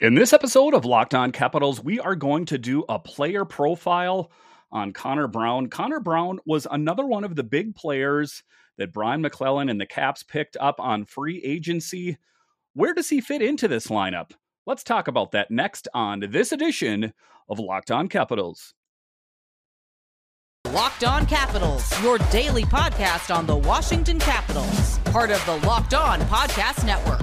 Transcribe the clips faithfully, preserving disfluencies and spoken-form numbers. In this episode of Locked On Capitals, we are going to do a player profile on Connor Brown. Connor Brown was another one of the big players that Brian McClellan and the Caps picked up on free agency. Where does he fit into this lineup? Let's talk about that next on this edition of Locked On Capitals. Locked On Capitals, your daily podcast on the Washington Capitals. Part of the Locked On Podcast Network,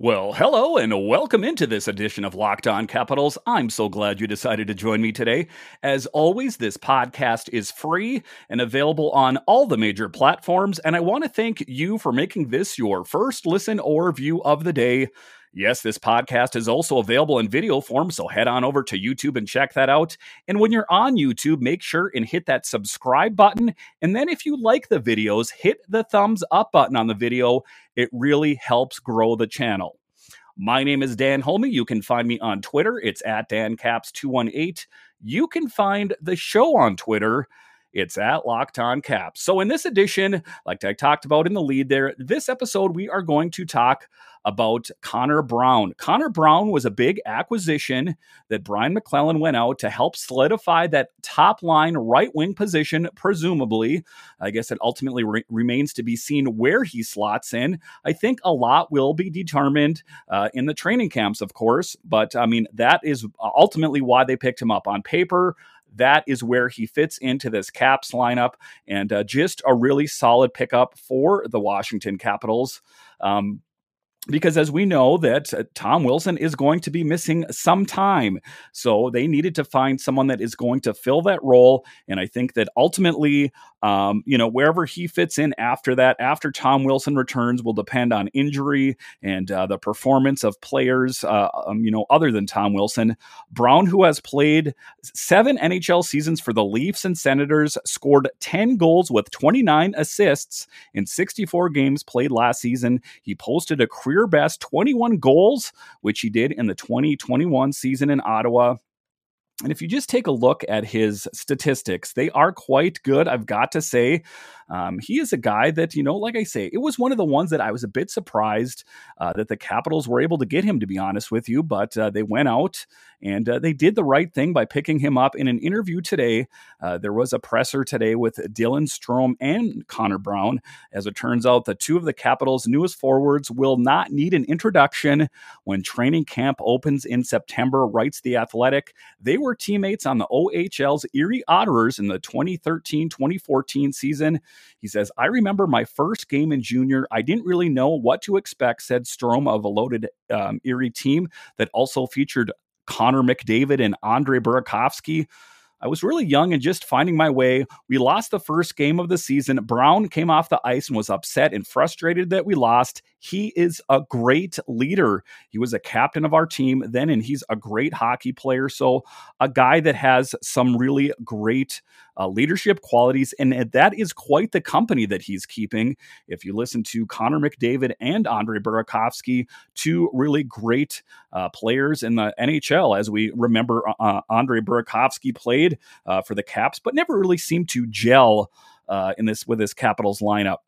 Well, hello and welcome into this edition of Locked On Capitals. I'm so glad you decided to join me today. As always, this podcast is free and available on all the major platforms, and I want to thank you for making this your first listen or view of the day. Yes, this podcast is also available in video form, so head on over to YouTube and check that out. And when you're on YouTube, make sure and hit that subscribe button. And then if you like the videos, hit the thumbs up button on the video. It really helps grow the channel. My name is Dan Holmey. You can find me on Twitter. It's at Dan Caps two eighteen. You can find the show on Twitter. It's at Locked On Caps. So in this edition, like I talked about in the lead there, this episode we are going to talk about Connor Brown. Connor Brown was a big acquisition that Brian McClellan went out to help solidify that top line right wing position, presumably. I guess it ultimately re- remains to be seen where he slots in. I think a lot will be determined uh, in the training camps, of course. But I mean, that is ultimately why they picked him up on paper. That is where he fits into this Caps lineup, and uh, just a really solid pickup for the Washington Capitals. Um, because as we know that uh, Tom Wilson is going to be missing some time. So they needed to find someone that is going to fill that role. And I think that ultimately, um, you know, wherever he fits in after that, after Tom Wilson returns, will depend on injury and uh, the performance of players, uh, um, you know, other than Tom Wilson. Brown, who has played seven N H L seasons for the Leafs and Senators, scored ten goals with twenty-nine assists in sixty-four games played last season. He posted a career best twenty-one goals, which he did in the twenty twenty-one season in Ottawa. And if you just take a look at his statistics, they are quite good, I've got to say. Um, he is a guy that, you know, like I say, it was one of the ones that I was a bit surprised uh, that the Capitals were able to get him, to be honest with you. But uh, they went out and uh, they did the right thing by picking him up. In an interview today, uh, there was a presser today with Dylan Strome and Connor Brown. As it turns out, the two of the Capitals' newest forwards will not need an introduction when training camp opens in September, writes The Athletic. They were were teammates on the O H L's Erie Otters in the twenty thirteen twenty fourteen season. He says, "I remember my first game in junior. I didn't really know what to expect," said Strome of a loaded um, Erie team that also featured Connor McDavid and Andre Burakovsky. "I was really young and just finding my way. We lost the first game of the season. Brown came off the ice and was upset and frustrated that we lost. He is a great leader. He was a captain of our team then, and he's a great hockey player." So a guy that has some really great uh, leadership qualities, and that is quite the company that he's keeping. If you listen to Connor McDavid and Andre Burakovsky, two really great uh, players in the N H L. As we remember, uh, Andre Burakovsky played Uh, for the Caps, but never really seemed to gel uh, in this with his Capitals lineup.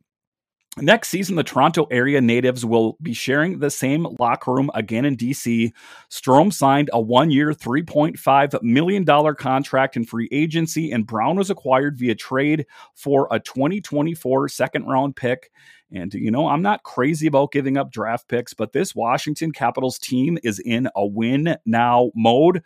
Next season, the Toronto area natives will be sharing the same locker room again in D C. Strome signed a one-year, three point five million dollars contract in free agency, and Brown was acquired via trade for a twenty twenty-four second-round pick. And, you know, I'm not crazy about giving up draft picks, but this Washington Capitals team is in a win-now mode.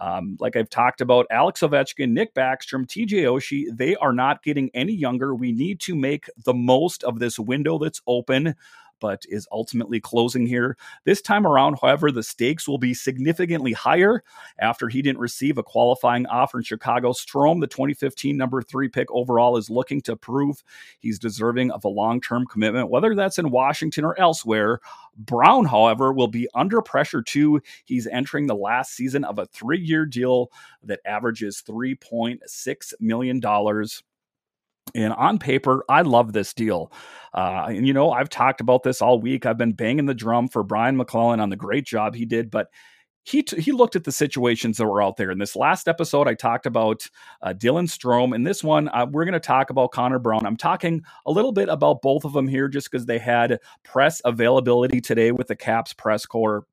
Um, like I've talked about, Alex Ovechkin, Nick Backstrom, T J Oshie, they are not getting any younger. We need to make the most of this window that's open, but is ultimately closing here. This time around, however, the stakes will be significantly higher. After he didn't receive a qualifying offer in Chicago, Strome, the twenty fifteen number three pick overall, is looking to prove he's deserving of a long-term commitment, whether that's in Washington or elsewhere. Brown, however, will be under pressure too. He's entering the last season of a three-year deal that averages three point six million dollars. And on paper, I love this deal. Uh, and, you know, I've talked about this all week. I've been banging the drum for Brian McClellan on the great job he did, but He t- he looked at the situations that were out there. In this last episode, I talked about uh, Dylan Strome. In this one, uh, we're going to talk about Connor Brown. I'm talking a little bit about both of them here just because they had press availability today with the Caps press corps.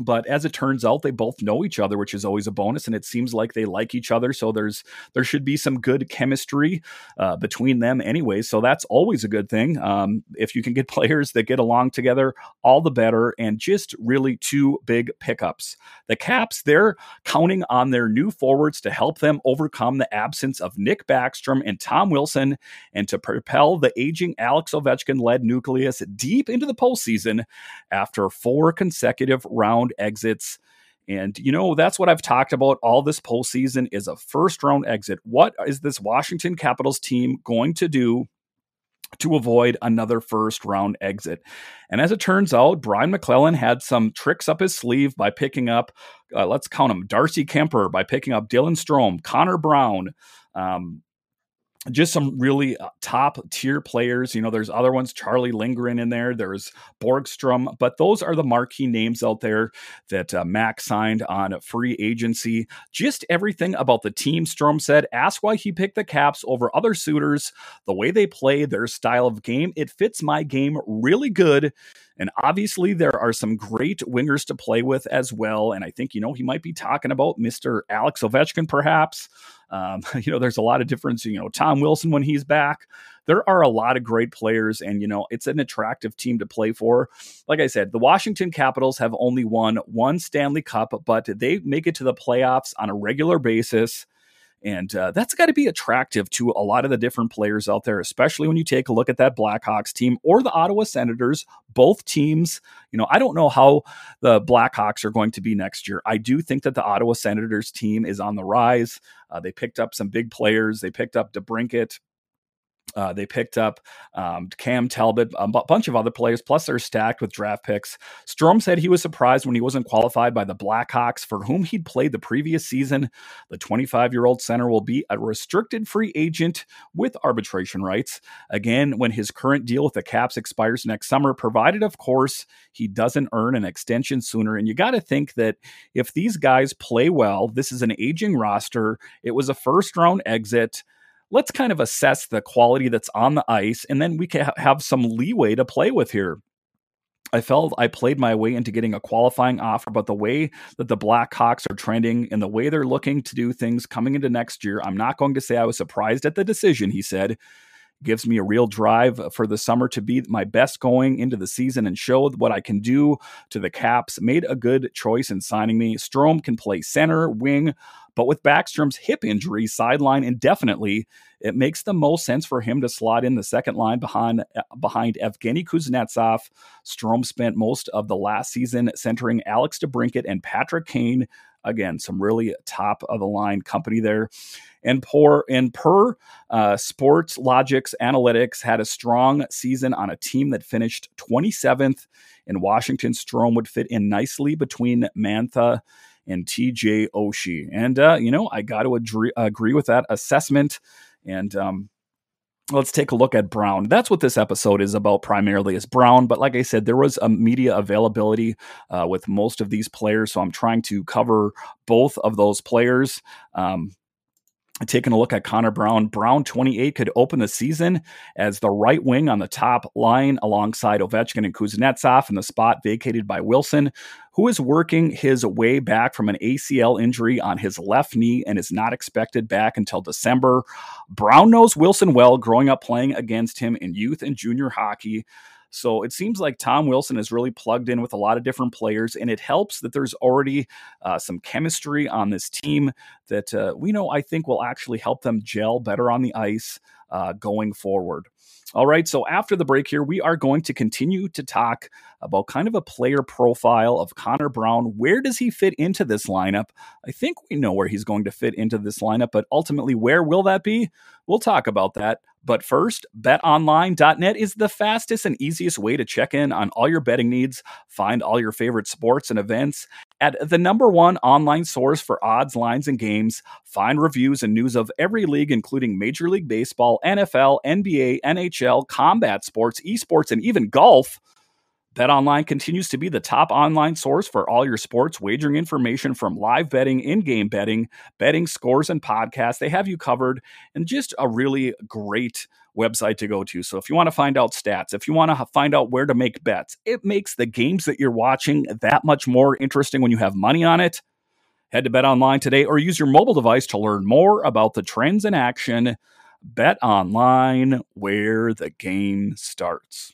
But as it turns out, they both know each other, which is always a bonus, and it seems like they like each other, so there's there should be some good chemistry uh, between them anyway, so that's always a good thing. Um, if you can get players that get along together, all the better, and just really two big pickups. The Caps, they're counting on their new forwards to help them overcome the absence of Nick Backstrom and Tom Wilson and to propel the aging Alex Ovechkin-led nucleus deep into the postseason after four consecutive rounds exits. And, you know, that's what I've talked about all this postseason is a first round exit. What is this Washington Capitals team going to do to avoid another first round exit? And as it turns out, Brian McClellan had some tricks up his sleeve by picking up, uh, let's count them, Darcy Kemper, by picking up Dylan Strome, Connor Brown, um, just some really top tier players. You know, there's other ones, Charlie Lindgren in there. There's Borgstrom, but those are the marquee names out there that uh, Mac signed on free agency. Just everything about the team, Strome said, asked why he picked the Caps over other suitors, the way they play, their style of game. It fits my game really good. And obviously there are some great wingers to play with as well. And I think, you know, he might be talking about Mister Alex Ovechkin, perhaps. Um, you know, there's a lot of difference, you know, Tom Wilson, when he's back, there are a lot of great players and, you know, it's an attractive team to play for. Like I said, the Washington Capitals have only won one Stanley Cup, but they make it to the playoffs on a regular basis. And uh, that's got to be attractive to a lot of the different players out there, especially when you take a look at that Blackhawks team or the Ottawa Senators, both teams. You know, I don't know how the Blackhawks are going to be next year. I do think that the Ottawa Senators team is on the rise. Uh, they picked up some big players. They picked up DeBrincat. Uh, they picked up um, Cam Talbot, a b- bunch of other players, plus they're stacked with draft picks. Strome said he was surprised when he wasn't qualified by the Blackhawks, for whom he'd played the previous season. The twenty-five-year-old center will be a restricted free agent with arbitration rights. Again, when his current deal with the Caps expires next summer, provided, of course, he doesn't earn an extension sooner. And you got to think that if these guys play well, this is an aging roster. It was a first-round exit. Let's kind of assess the quality that's on the ice, and then we can ha- have some leeway to play with here. I felt I played my way into getting a qualifying offer, but the way that the Blackhawks are trending and the way they're looking to do things coming into next year, I'm not going to say I was surprised at the decision, he said. Gives me a real drive for the summer to be my best going into the season and show what I can do to the Caps. Made a good choice in signing me. Strome can play center, wing, but with Backstrom's hip injury sidelined indefinitely, it makes the most sense for him to slot in the second line behind behind Evgeny Kuznetsov. Strome spent most of the last season centering Alex DeBrincat and Patrick Kane. Again, some really top-of-the-line company there. And, poor, and per uh, Sports Logic's analytics, had a strong season on a team that finished twenty-seventh. In Washington, Strome would fit in nicely between Mantha and T J Oshie. And, uh, you know, I got to agree, agree with that assessment. And um, let's take a look at Brown. That's what this episode is about primarily, is Brown. But like I said, there was a media availability uh, with most of these players. So I'm trying to cover both of those players. Um, Taking a look at Connor Brown, Brown twenty-eight could open the season as the right wing on the top line alongside Ovechkin and Kuznetsov in the spot vacated by Wilson, who is working his way back from an A C L injury on his left knee and is not expected back until December. Brown knows Wilson well, growing up playing against him in youth and junior hockey. So it seems like Tom Wilson is really plugged in with a lot of different players, and it helps that there's already uh, some chemistry on this team that uh, we know I think will actually help them gel better on the ice uh, going forward. All right, so after the break here, we are going to continue to talk about kind of a player profile of Connor Brown. Where does he fit into this lineup? I think we know where he's going to fit into this lineup, but ultimately, where will that be? We'll talk about that. But first, bet online dot net is the fastest and easiest way to check in on all your betting needs, find all your favorite sports and events, at the number one online source for odds, lines, and games. Find reviews and news of every league, including Major League Baseball, N F L, N B A, N H L, combat sports, esports, and even golf. BetOnline continues to be the top online source for all your sports wagering information, from live betting, in-game betting, betting scores, and podcasts. They have you covered, and just a really great website to go to. So if you want to find out stats, if you want to find out where to make bets, it makes the games that you're watching that much more interesting when you have money on it. Head to BetOnline today or use your mobile device to learn more about the trends in action. BetOnline, where the game starts.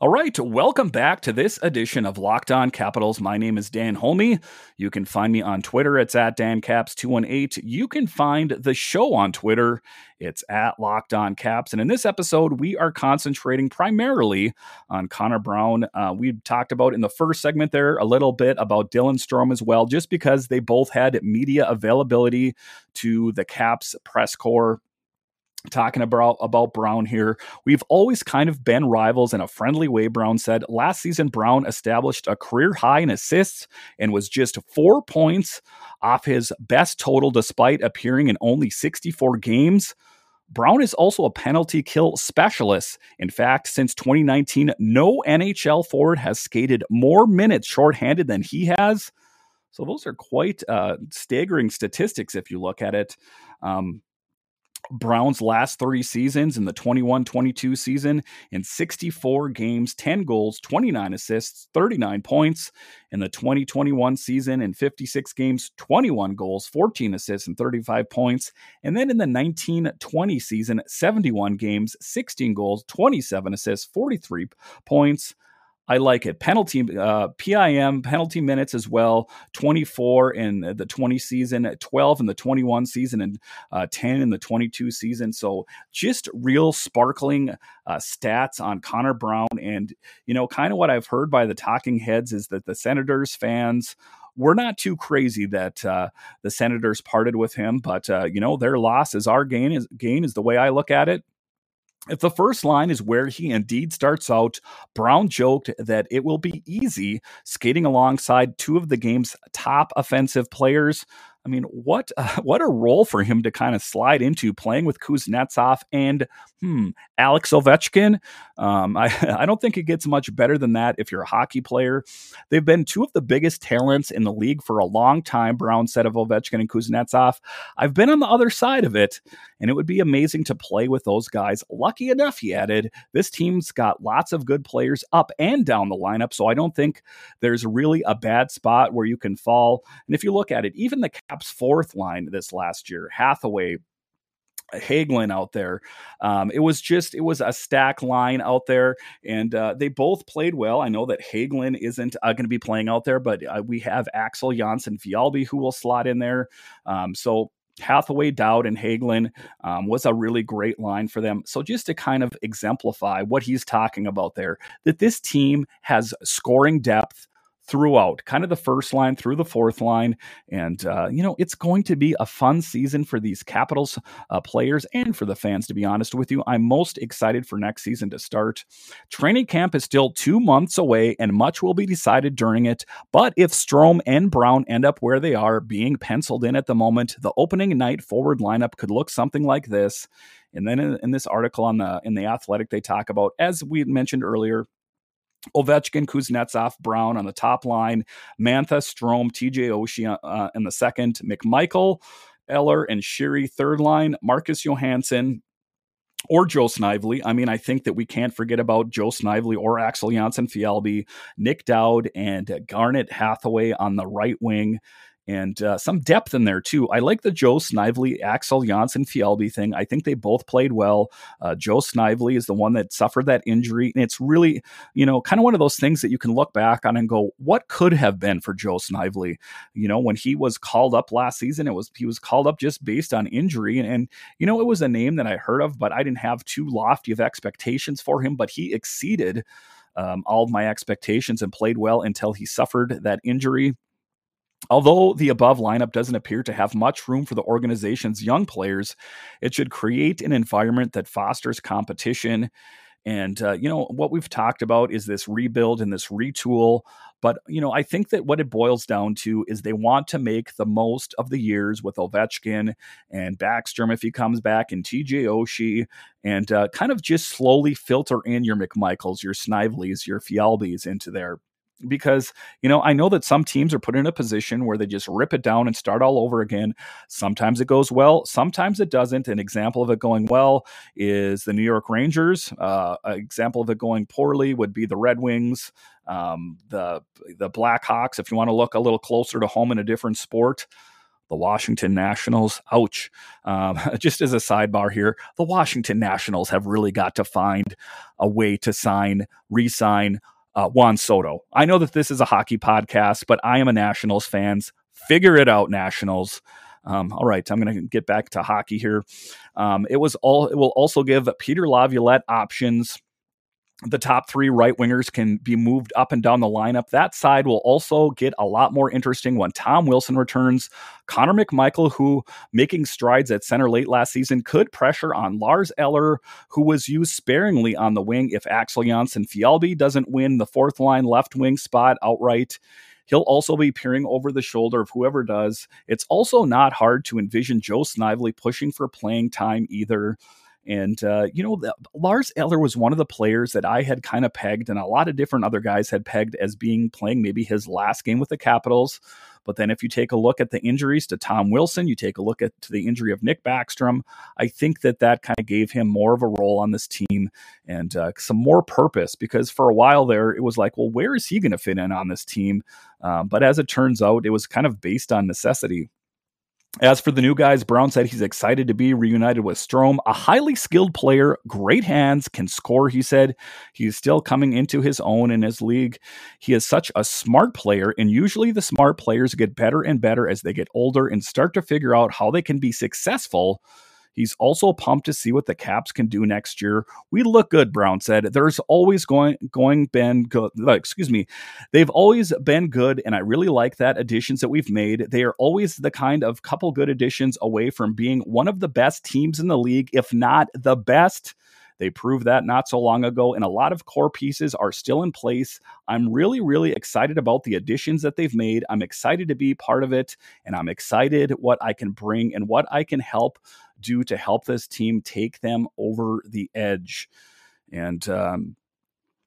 All right, welcome back to this edition of Locked On Capitals. My name is Dan Holmey. You can find me on Twitter. It's at Dan Caps two eighteen. You can find the show on Twitter. It's at Locked On Caps. And in this episode, we are concentrating primarily on Connor Brown. Uh, we talked about in the first segment there a little bit about Dylan Strome as well, just because they both had media availability to the Caps press corps. Talking about about Brown here, we've always kind of been rivals in a friendly way, Brown said. Last season, Brown established a career high in assists and was just four points off his best total despite appearing in only sixty-four games. Brown is also a penalty kill specialist. In fact, since twenty nineteen, no N H L forward has skated more minutes shorthanded than he has. So those are quite uh, staggering statistics if you look at it. Um, Brown's last three seasons in the twenty-one twenty-two season, in sixty-four games, ten goals, twenty-nine assists, thirty-nine points. In the twenty twenty-one season, in fifty-six games, twenty-one goals, fourteen assists, and thirty-five points. And then in the nineteen twenty season, seventy-one games, sixteen goals, twenty-seven assists, forty-three points. I like it. Penalty, uh, P I M, penalty minutes as well. twenty-four in the twenty season, twelve in the twenty-one season, and uh, ten in the twenty-two season. So just real sparkling uh, stats on Connor Brown. And, you know, kind of what I've heard by the talking heads is that the Senators fans were not too crazy that uh, the Senators parted with him. But, uh, you know, their loss is our gain is, gain is the way I look at it. If the first line is where he indeed starts out, Brown joked that it will be easy skating alongside two of the game's top offensive players. I mean, what uh, what a role for him to kind of slide into, playing with Kuznetsov and hmm, Alex Ovechkin. Um, I, I don't think it gets much better than that if you're a hockey player. They've been two of the biggest talents in the league for a long time, Brown said of Ovechkin and Kuznetsov. I've been on the other side of it, and it would be amazing to play with those guys. Lucky enough, he added, this team's got lots of good players up and down the lineup, so I don't think there's really a bad spot where you can fall. And if you look at it, even the Caps fourth line this last year, Hathaway, Hagelin out there. Um, it was just, it was a stack line out there, and uh, they both played well. I know that Hagelin isn't uh, going to be playing out there, but uh, we have Axel Jonsson-Fjällbö who will slot in there. Um, so Hathaway, Dowd, and Hagelin um, was a really great line for them. So just to kind of exemplify what he's talking about there, that this team has scoring depth throughout, kind of the first line through the fourth line. And, uh, you know, it's going to be a fun season for these Capitals uh, players and for the fans, to be honest with you. I'm most excited for next season to start. Training camp is still two months away, and much will be decided during it. But if Strome and Brown end up where they are, being penciled in at the moment, the opening night forward lineup could look something like this. And then in, in this article on the in The Athletic, they talk about, as we mentioned earlier, Ovechkin, Kuznetsov, Brown on the top line, Mantha, Strome, T J Oshie uh, in the second, McMichael, Eller, and Sheary third line, Marcus Johansson, or Joe Snively. I mean, I think that we can't forget about Joe Snively or Axel Jonsson-Fjällbö, Nick Dowd, and Garnett Hathaway on the right wing. And uh, some depth in there, too. I like the Joe Snively, Axel Jonsson-Fjällbö thing. I think they both played well. Uh, Joe Snively is the one that suffered that injury. And it's really, you know, kind of one of those things that you can look back on and go, what could have been for Joe Snively? You know, when he was called up last season, it was he was called up just based on injury. And, and you know, it was a name that I heard of, but I didn't have too lofty of expectations for him. But he exceeded um, all of my expectations and played well until he suffered that injury. Although the above lineup doesn't appear to have much room for the organization's young players, it should create an environment that fosters competition. And, uh, you know, what we've talked about is this rebuild and this retool. But, you know, I think that what it boils down to is they want to make the most of the years with Ovechkin and Backstrom, if he comes back, and T J Oshie, and uh, kind of just slowly filter in your McMichaels, your Snivelys, your Fjällbys into there. Because, you know, I know that some teams are put in a position where they just rip it down and start all over again. Sometimes it goes well, sometimes it doesn't. An example of it going well is the New York Rangers. Uh, an example of it going poorly would be the Red Wings, um, the the Blackhawks, if you want to look a little closer to home in a different sport. The Washington Nationals, ouch. Um, just as a sidebar here, the Washington Nationals have really got to find a way to sign, re-sign, Uh, Juan Soto. I know that this is a hockey podcast, but I am a Nationals fans. Figure it out, Nationals. Um, all right, I'm going to get back to hockey here. Um, it was all. It will also give Peter Laviolette options. The top three right wingers can be moved up and down the lineup. That side will also get a lot more interesting when Tom Wilson returns. Connor McMichael, who making strides at center late last season, could pressure on Lars Eller, who was used sparingly on the wing. If Axel Jonsson-Fjällbö doesn't win the fourth line left wing spot outright, he'll also be peering over the shoulder of whoever does. It's also not hard to envision Joe Snively pushing for playing time either. And, uh, you know, the, Lars Eller was one of the players that I had kind of pegged, and a lot of different other guys had pegged as being playing maybe his last game with the Capitals. But then if you take a look at the injuries to Tom Wilson, you take a look at to the injury of Nick Backstrom, I think that that kind of gave him more of a role on this team and uh, some more purpose, because for a while there, it was like, well, where is he going to fit in on this team? Uh, but as it turns out, it was kind of based on necessity. As for the new guys, Brown said he's excited to be reunited with Strome, a highly skilled player, great hands, can score. He said he's still coming into his own in his league. He is such a smart player, and usually the smart players get better and better as they get older and start to figure out how they can be successful. He's also pumped to see what the Caps can do next year. We look good, Brown said. There's always going, going been good. Excuse me. They've always been good, and I really like that additions that we've made. They are always the kind of couple good additions away from being one of the best teams in the league, if not the best. They proved that not so long ago, and a lot of core pieces are still in place. I'm really, really excited about the additions that they've made. I'm excited to be part of it, and I'm excited what I can bring and what I can help do to help this team take them over the edge. And um,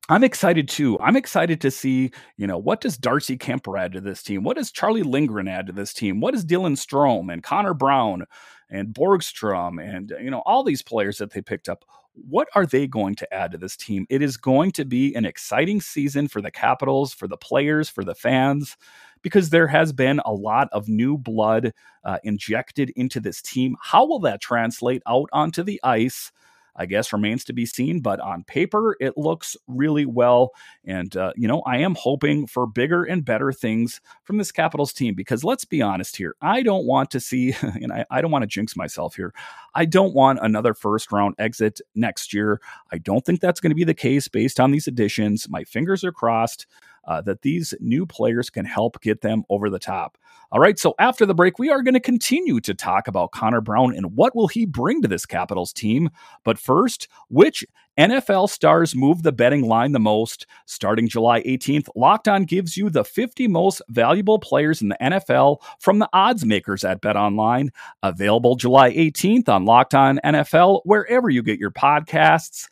I'm excited too. I'm excited to see, you know, what does Darcy Kemper add to this team? What does Charlie Lindgren add to this team? What does Dylan Strome and Connor Brown and Borgstrom and, you know, all these players that they picked up? What are they going to add to this team? It is going to be an exciting season for the Capitals, for the players, for the fans, because there has been a lot of new blood uh, injected into this team. How will that translate out onto the ice? I guess remains to be seen, but on paper, it looks really well. And, uh, you know, I am hoping for bigger and better things from this Capitals team, because let's be honest here. I don't want to see, and I, I don't want to jinx myself here. I don't want another first round exit next year. I don't think that's going to be the case based on these additions. My fingers are crossed Uh, that these new players can help get them over the top. All right, so after the break, we are going to continue to talk about Connor Brown and what will he bring to this Capitals team. But first, which N F L stars move the betting line the most? Starting July eighteenth, Locked On gives you the fifty most valuable players in the N F L from the odds makers at BetOnline. Available July eighteenth on Locked On N F L, wherever you get your podcasts,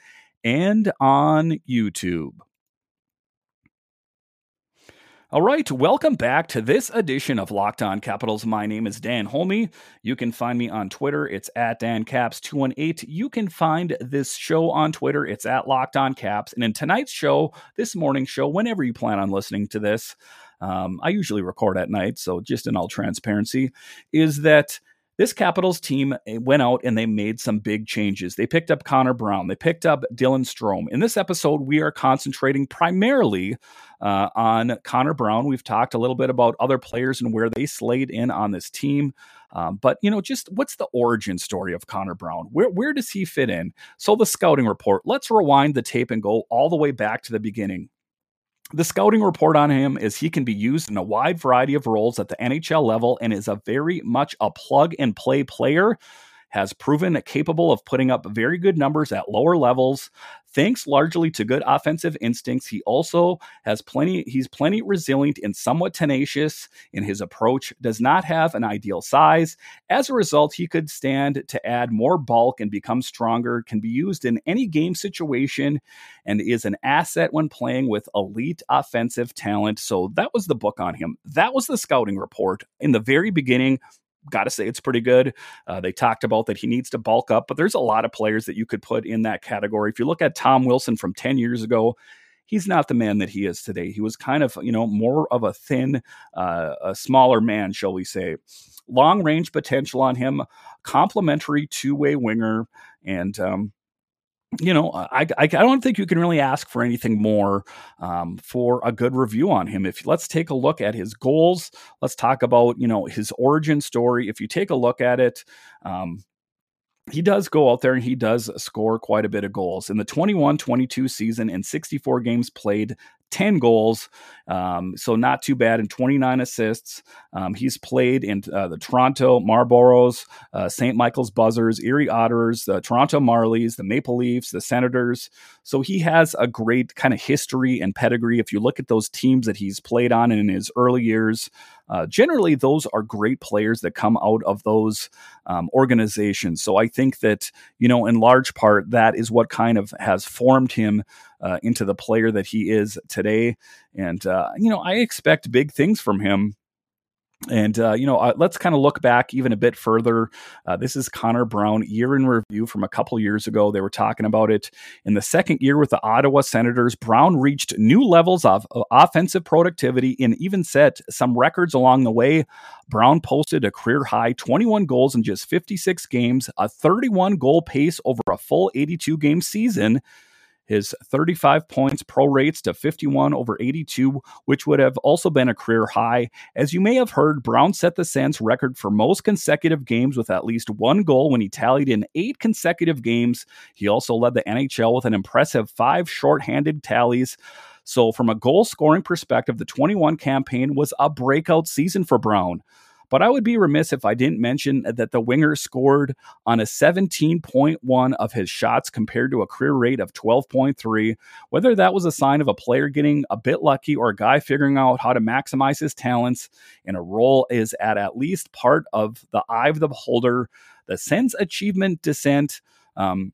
and on YouTube. All right, welcome back to this edition of Locked On Capitals. My name is Dan Holmey. You can find me on Twitter. It's at Dan Caps two eighteen. You can find this show on Twitter. It's at Locked On Caps. And in tonight's show, this morning's show, whenever you plan on listening to this, um, I usually record at night, so just in all transparency, is that this Capitals team went out and they made some big changes. They picked up Connor Brown. They picked up Dylan Strome. In this episode, we are concentrating primarily uh, on Connor Brown. We've talked a little bit about other players and where they slayed in on this team. Um, but, you know, just what's the origin story of Connor Brown? Where where does he fit in? So the scouting report. Let's rewind the tape and go all the way back to the beginning. The scouting report on him is he can be used in a wide variety of roles at the N H L level and is a very much a plug-and-play player, has proven capable of putting up very good numbers at lower levels. Thanks largely to good offensive instincts, he also has plenty, he's plenty resilient and somewhat tenacious in his approach, does not have an ideal size. As a result, he could stand to add more bulk and become stronger, can be used in any game situation, and is an asset when playing with elite offensive talent. So that was the book on him. That was the scouting report in the very beginning. Got to say, it's pretty good. Uh, they talked about that he needs to bulk up, but there's a lot of players that you could put in that category. If you look at Tom Wilson from ten years ago, he's not the man that he is today. He was kind of, you know, more of a thin, uh, a smaller man, shall we say. Long range potential on him, complimentary two-way winger, and, um, you know, I, I I don't think you can really ask for anything more um, for a good review on him. If let's take a look at his goals, let's talk about, you know, his origin story. If you take a look at it, um, he does go out there and he does score quite a bit of goals. In the twenty-one twenty-two season, in sixty-four games played, ten goals, um, so not too bad, and twenty-nine assists. Um, he's played in uh, the Toronto Marlboros, uh, Saint Michael's Buzzers, Erie Otters, the Toronto Marlies, the Maple Leafs, the Senators. So he has a great kind of history and pedigree. If you look at those teams that he's played on in his early years, uh, generally those are great players that come out of those um, organizations. So I think that, you know, in large part, that is what kind of has formed him Uh, into the player that he is today. And, uh, you know, I expect big things from him. And, uh, you know, uh, let's kind of look back even a bit further. Uh, this is Connor Brown, year in review from a couple years ago. They were talking about it. In the second year with the Ottawa Senators, Brown reached new levels of, of offensive productivity and even set some records along the way. Brown posted a career-high twenty-one goals in just fifty-six games, a thirty-one goal pace over a full eighty-two game season. His thirty-five points prorates to fifty-one over eighty-two, which would have also been a career high. As you may have heard, Brown set the Sens record for most consecutive games with at least one goal when he tallied in eight consecutive games. He also led the N H L with an impressive five shorthanded tallies. So from a goal scoring perspective, the twenty-one campaign was a breakout season for Brown. But I would be remiss if I didn't mention that the winger scored on a seventeen point one of his shots compared to a career rate of twelve point three. Whether that was a sign of a player getting a bit lucky or a guy figuring out how to maximize his talents in a role is at at least part of the eye of the beholder. The Sens' achievement descent, um,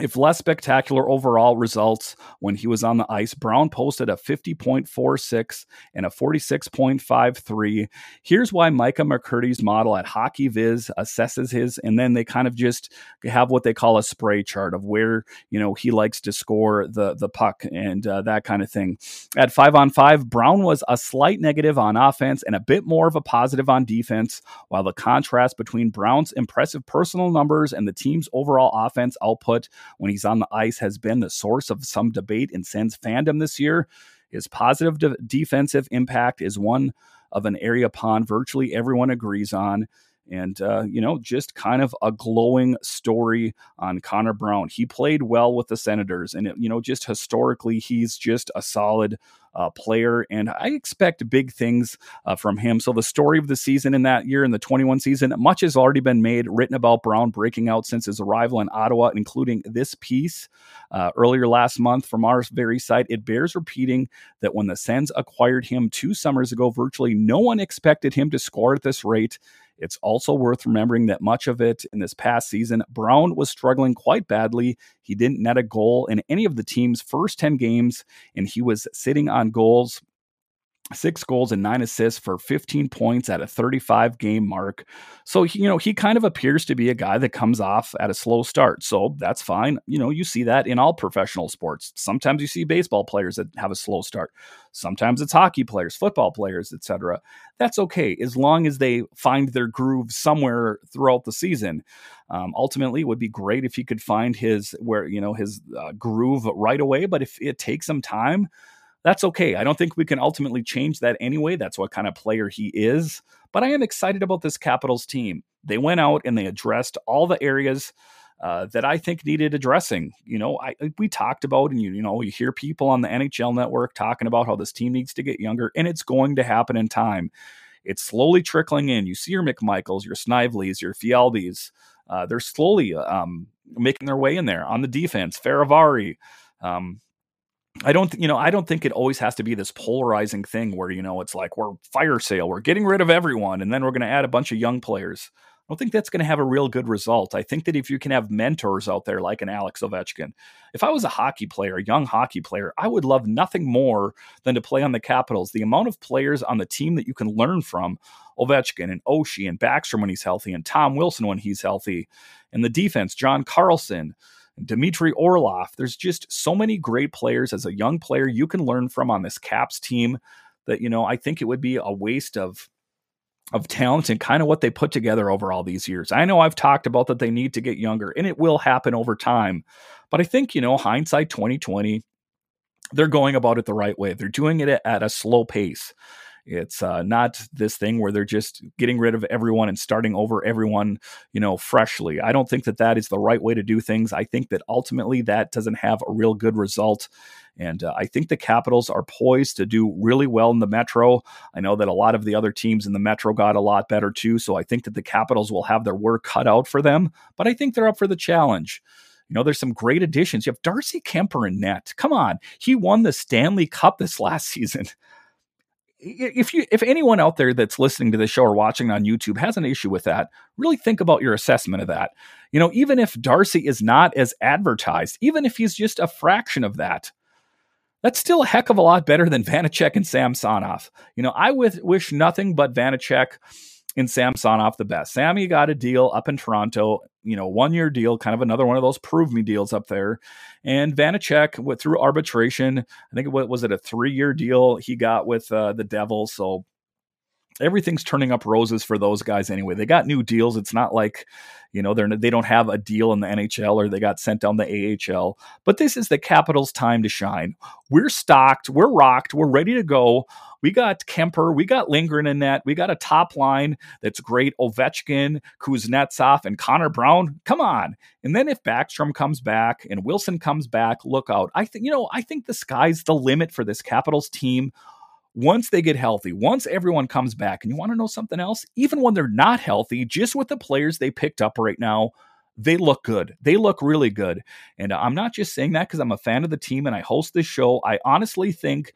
if less spectacular overall results when he was on the ice, Brown posted a fifty point four six and a forty-six point five three. Here's why Micah McCurdy's model at Hockey Viz assesses his, and then they kind of just have what they call a spray chart of where, you know, he likes to score the, the puck and uh, that kind of thing. At five on five, Brown was a slight negative on offense and a bit more of a positive on defense, while the contrast between Brown's impressive personal numbers and the team's overall offense output when he's on the ice has been the source of some debate in Sens fandom this year. His positive de- defensive impact is one of an area upon virtually everyone agrees on. And, uh, you know, just kind of a glowing story on Connor Brown. He played well with the Senators. And, it, you know, just historically, he's just a solid uh, player. And I expect big things uh, from him. So the story of the season in that year, in the twenty-one season, much has already been made, written about Brown breaking out since his arrival in Ottawa, including this piece uh, earlier last month from our very site. It bears repeating that when the Sens acquired him two summers ago, virtually no one expected him to score at this rate. It's also worth remembering that much of it in this past season, Brown was struggling quite badly. He didn't net a goal in any of the team's first ten games, and he was sitting on goals, six goals and nine assists for fifteen points at a thirty-five game mark. So, he, you know, he kind of appears to be a guy that comes off at a slow start. So that's fine. You know, you see that in all professional sports. Sometimes you see baseball players that have a slow start. Sometimes it's hockey players, football players, et cetera. That's okay, as long as they find their groove somewhere throughout the season. Um, ultimately, it would be great if he could find his, where, you know, his uh, groove right away. But if it takes some time, that's okay. I don't think we can ultimately change that anyway. That's what kind of player he is. But I am excited about this Capitals team. They went out and they addressed all the areas uh, that I think needed addressing. You know, I we talked about, and you, you know, you hear people on the N H L Network talking about how this team needs to get younger, and it's going to happen in time. It's slowly trickling in. You see your McMichaels, your Snivelys, your Fjällbys, Uh, they're slowly um, making their way in there on the defense. Ferravari. Um, I don't, th- you know, I don't think it always has to be this polarizing thing where, you know, it's like we're fire sale, we're getting rid of everyone, and then we're going to add a bunch of young players. I don't think that's going to have a real good result. I think that if you can have mentors out there like an Alex Ovechkin, if I was a hockey player, a young hockey player, I would love nothing more than to play on the Capitals. The amount of players on the team that you can learn from, Ovechkin and Oshie and Backstrom when he's healthy and Tom Wilson when he's healthy, and the defense, John Carlson, Dmitry Orlov. There's just so many great players as a young player you can learn from on this Caps team that, you know, I think it would be a waste of of talent and kind of what they put together over all these years. I know I've talked about that they need to get younger, and it will happen over time. But I think, you know, hindsight twenty twenty, they're going about it the right way. They're doing it at a slow pace. It's uh, not this thing where they're just getting rid of everyone and starting over everyone, you know, freshly. I don't think that that is the right way to do things. I think that ultimately that doesn't have a real good result. And uh, I think the Capitals are poised to do really well in the Metro. I know that a lot of the other teams in the Metro got a lot better too. So I think that the Capitals will have their work cut out for them, but I think they're up for the challenge. You know, there's some great additions. You have Darcy Kemper in net. Come on. He won the Stanley Cup this last season. If you, if anyone out there that's listening to this show or watching on YouTube has an issue with that, really think about your assessment of that. You know, even if Darcy is not as advertised, even if he's just a fraction of that, that's still a heck of a lot better than Vanecek and Samsonov. You know, I with, wish nothing but Vanecek and Samsonov the best. Sammy got a deal up in Toronto, you know, one-year deal, kind of another one of those prove-me deals up there. And Vanecek went through arbitration. I think it was, was it a three-year deal he got with uh, the Devils. So everything's turning up roses for those guys anyway. They got new deals. It's not like, you know, they're, they don't have a deal in the N H L or they got sent down the A H L. But this is the Capitals' time to shine. We're stocked. We're rocked. We're ready to go. We got Kemper. We got Lindgren in net. We got a top line that's great. Ovechkin, Kuznetsov, and Connor Brown. Come on. And then if Backstrom comes back and Wilson comes back, look out. I think, you know, I think the sky's the limit for this Capitals team. Once they get healthy, once everyone comes back, and you want to know something else? Even when they're not healthy, just with the players they picked up right now, they look good. They look really good. And I'm not just saying that because I'm a fan of the team and I host this show. I honestly think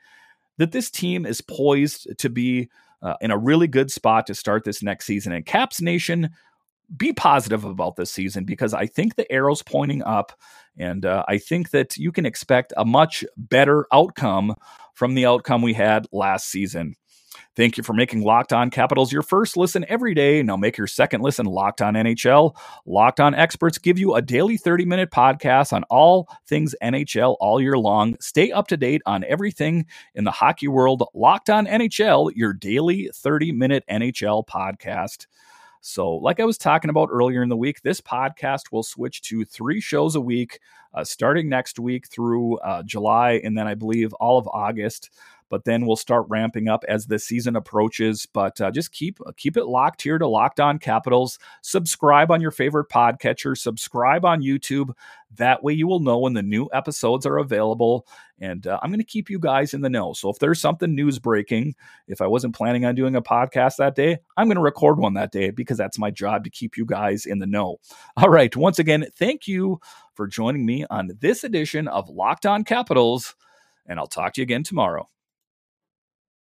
that this team is poised to be uh, in a really good spot to start this next season. And Caps Nation, be positive about this season because I think the arrow's pointing up, and uh, I think that you can expect a much better outcome from the outcome we had last season. Thank you for making Locked On Capitals your first listen every day. Now make your second listen Locked On N H L. Locked On experts give you a daily thirty-minute podcast on all things N H L all year long. Stay up to date on everything in the hockey world. Locked On N H L, your daily thirty-minute N H L podcast. So like I was talking about earlier in the week, this podcast will switch to three shows a week uh, starting next week through uh, July, and then I believe all of August. But then we'll start ramping up as the season approaches. But uh, just keep keep it locked here to Locked On Capitals. Subscribe on your favorite podcatcher. Subscribe on YouTube. That way you will know when the new episodes are available. And uh, I'm going to keep you guys in the know. So if there's something news breaking, if I wasn't planning on doing a podcast that day, I'm going to record one that day because that's my job to keep you guys in the know. All right. Once again, thank you for joining me on this edition of Locked On Capitals. And I'll talk to you again tomorrow.